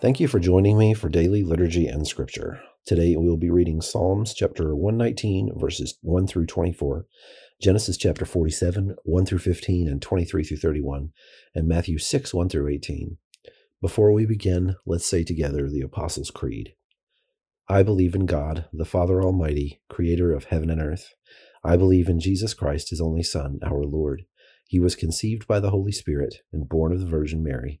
Thank you for joining me for Daily Liturgy and Scripture. Today we will be reading Psalms chapter 119, verses 1 through 24, Genesis chapter 47, 1 through 15, and 23 through 31, and Matthew 6, 1 through 18. Before we begin, let's say together the Apostles' Creed. I believe in God, the Father Almighty, creator of heaven and earth. I believe in Jesus Christ, his only Son, our Lord. He was conceived by the Holy Spirit and born of the Virgin Mary.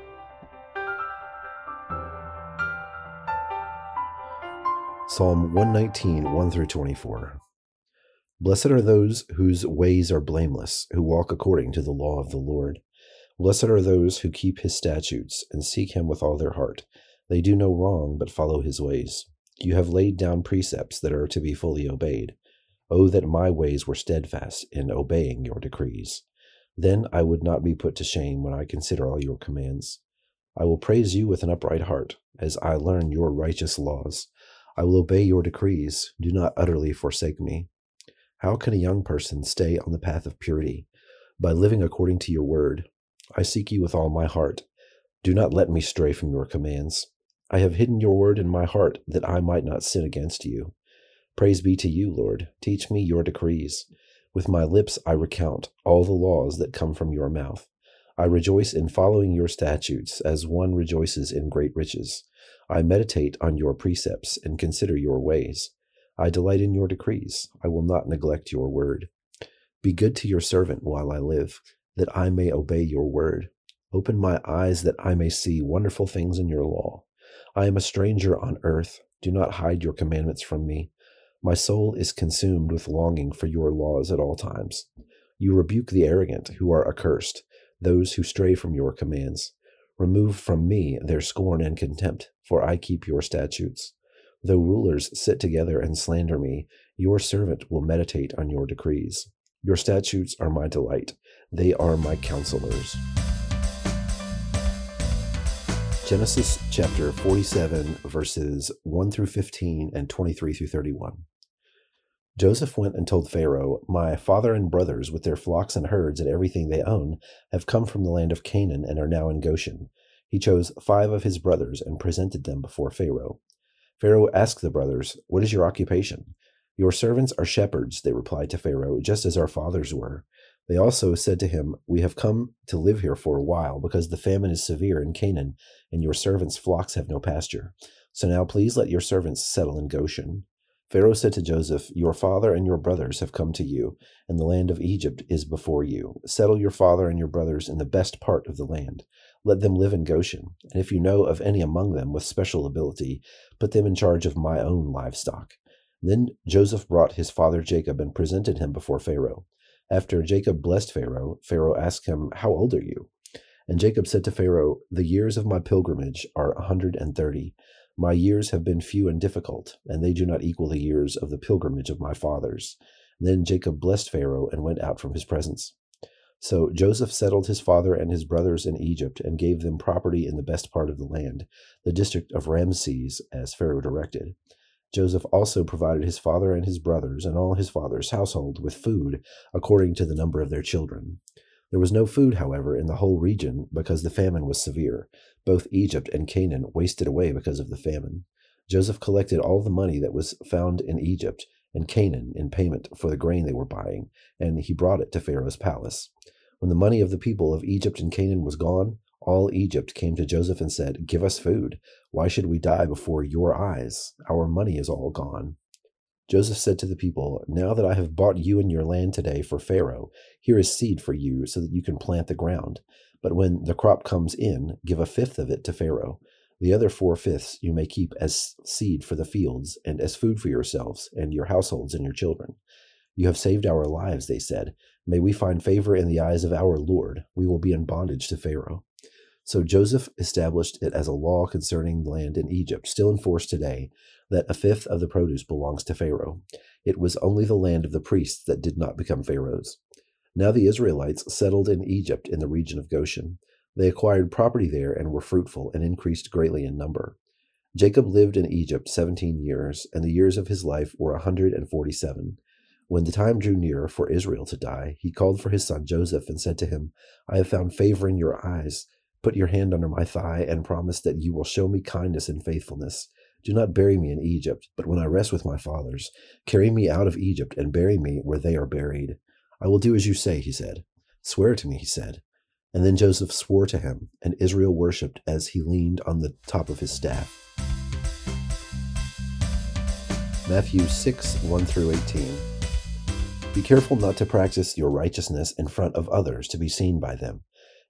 Psalm 119, 1 through 24. Blessed are those whose ways are blameless, who walk according to the law of the Lord. Blessed are those who keep his statutes and seek him with all their heart. They do no wrong, but follow his ways. You have laid down precepts that are to be fully obeyed. Oh, that my ways were steadfast in obeying your decrees. Then I would not be put to shame when I consider all your commands. I will praise you with an upright heart, as I learn your righteous laws. I will obey your decrees. Do not utterly forsake me. How can a young person stay on the path of purity? By living according to your word. I seek you with all my heart. Do not let me stray from your commands. I have hidden your word in my heart that I might not sin against you. Praise be to you, Lord. Teach me your decrees. With my lips I recount all the laws that come from your mouth. I rejoice in following your statutes as one rejoices in great riches. I meditate on your precepts and consider your ways. I delight in your decrees. I will not neglect your word. Be good to your servant while I live, that I may obey your word. Open my eyes that I may see wonderful things in your law. I am a stranger on earth. Do not hide your commandments from me. My soul is consumed with longing for your laws at all times. You rebuke the arrogant who are accursed, those who stray from your commands. Remove from me their scorn and contempt, for I keep your statutes. Though rulers sit together and slander me, your servant will meditate on your decrees. Your statutes are my delight. They are my counselors. Genesis chapter 47, verses 1 through 15 and 23 through 31. Joseph went and told Pharaoh, "My father and brothers, with their flocks and herds and everything they own, have come from the land of Canaan and are now in Goshen." He chose 5 of his brothers and presented them before Pharaoh. Pharaoh asked the brothers, "What is your occupation?" "Your servants are shepherds," they replied to Pharaoh, "just as our fathers were." They also said to him, "We have come to live here for a while, because the famine is severe in Canaan, and your servants' flocks have no pasture. So now please let your servants settle in Goshen." Pharaoh said to Joseph, "Your father and your brothers have come to you, and the land of Egypt is before you. Settle your father and your brothers in the best part of the land. Let them live in Goshen, and if you know of any among them with special ability, put them in charge of my own livestock." Then Joseph brought his father Jacob and presented him before Pharaoh. After Jacob blessed Pharaoh, Pharaoh asked him, "How old are you?" And Jacob said to Pharaoh, "The years of my pilgrimage are 130. My years have been few and difficult, and they do not equal the years of the pilgrimage of my fathers." Then Jacob blessed Pharaoh and went out from his presence. So Joseph settled his father and his brothers in Egypt and gave them property in the best part of the land, the district of Ramses, as Pharaoh directed. Joseph also provided his father and his brothers and all his father's household with food according to the number of their children. There was no food, however, in the whole region because the famine was severe. Both Egypt and Canaan wasted away because of the famine. Joseph collected all the money that was found in Egypt and Canaan in payment for the grain they were buying, and he brought it to Pharaoh's palace. When the money of the people of Egypt and Canaan was gone, all Egypt came to Joseph and said, "Give us food. Why should we die before your eyes? Our money is all gone." Joseph said to the people, "Now that I have bought you and your land today for Pharaoh, here is seed for you so that you can plant the ground. But when the crop comes in, give 1/5 of it to Pharaoh. The other 4/5 you may keep as seed for the fields and as food for yourselves and your households and your children." "You have saved our lives," they said. "May we find favor in the eyes of our Lord. We will be in bondage to Pharaoh." So Joseph established it as a law concerning land in Egypt, still in force today, that 1/5 of the produce belongs to Pharaoh. It was only the land of the priests that did not become Pharaoh's. Now the Israelites settled in Egypt in the region of Goshen. They acquired property there and were fruitful and increased greatly in number. Jacob lived in Egypt 17 years, and the years of his life were 147. When the time drew near for Israel to die, he called for his son Joseph and said to him, I have found favor in your eyes. Put your hand under my thigh and promise that you will show me kindness and faithfulness. Do not bury me in Egypt, but when I rest with my fathers, carry me out of Egypt and bury me where they are buried. I will do as you say, he said. Swear to me, he said. And then Joseph swore to him, and Israel worshipped as he leaned on the top of his staff. Matthew 6:1-18. Be careful not to practice your righteousness in front of others to be seen by them.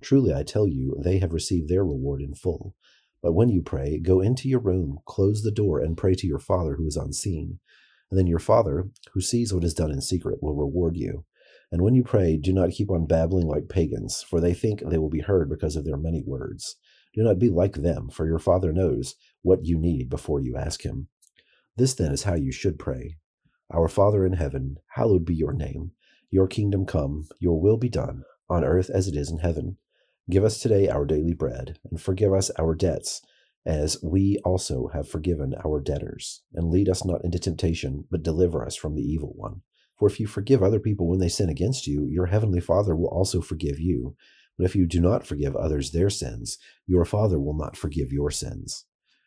Truly I tell you, they have received their reward in full. But when you pray, go into your room, close the door, and pray to your Father who is unseen. And then your Father, who sees what is done in secret, will reward you. And when you pray, do not keep on babbling like pagans, for they think they will be heard because of their many words. Do not be like them, for your Father knows what you need before you ask him. This then is how you should pray. Our Father in heaven, hallowed be your name. Your kingdom come, your will be done, on earth as it is in heaven. Give us today our daily bread, and forgive us our debts, as we also have forgiven our debtors. And lead us not into temptation, but deliver us from the evil one. For if you forgive other people when they sin against you, your heavenly Father will also forgive you. But if you do not forgive others their sins, your Father will not forgive your sins.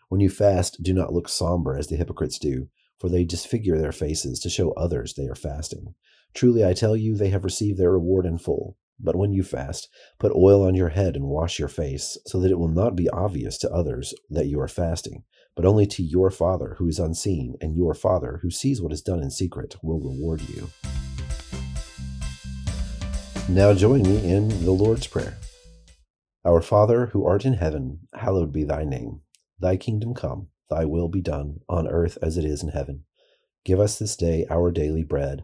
When you fast, do not look somber as the hypocrites do, for they disfigure their faces to show others they are fasting. Truly I tell you, they have received their reward in full. But when you fast, put oil on your head and wash your face, so that it will not be obvious to others that you are fasting, but only to your Father who is unseen, and your Father who sees what is done in secret will reward you. Now join me in the Lord's Prayer. Our Father who art in heaven, hallowed be thy name. Thy kingdom come, thy will be done, on earth as it is in heaven. Give us this day our daily bread,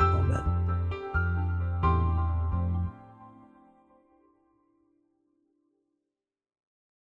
Amen.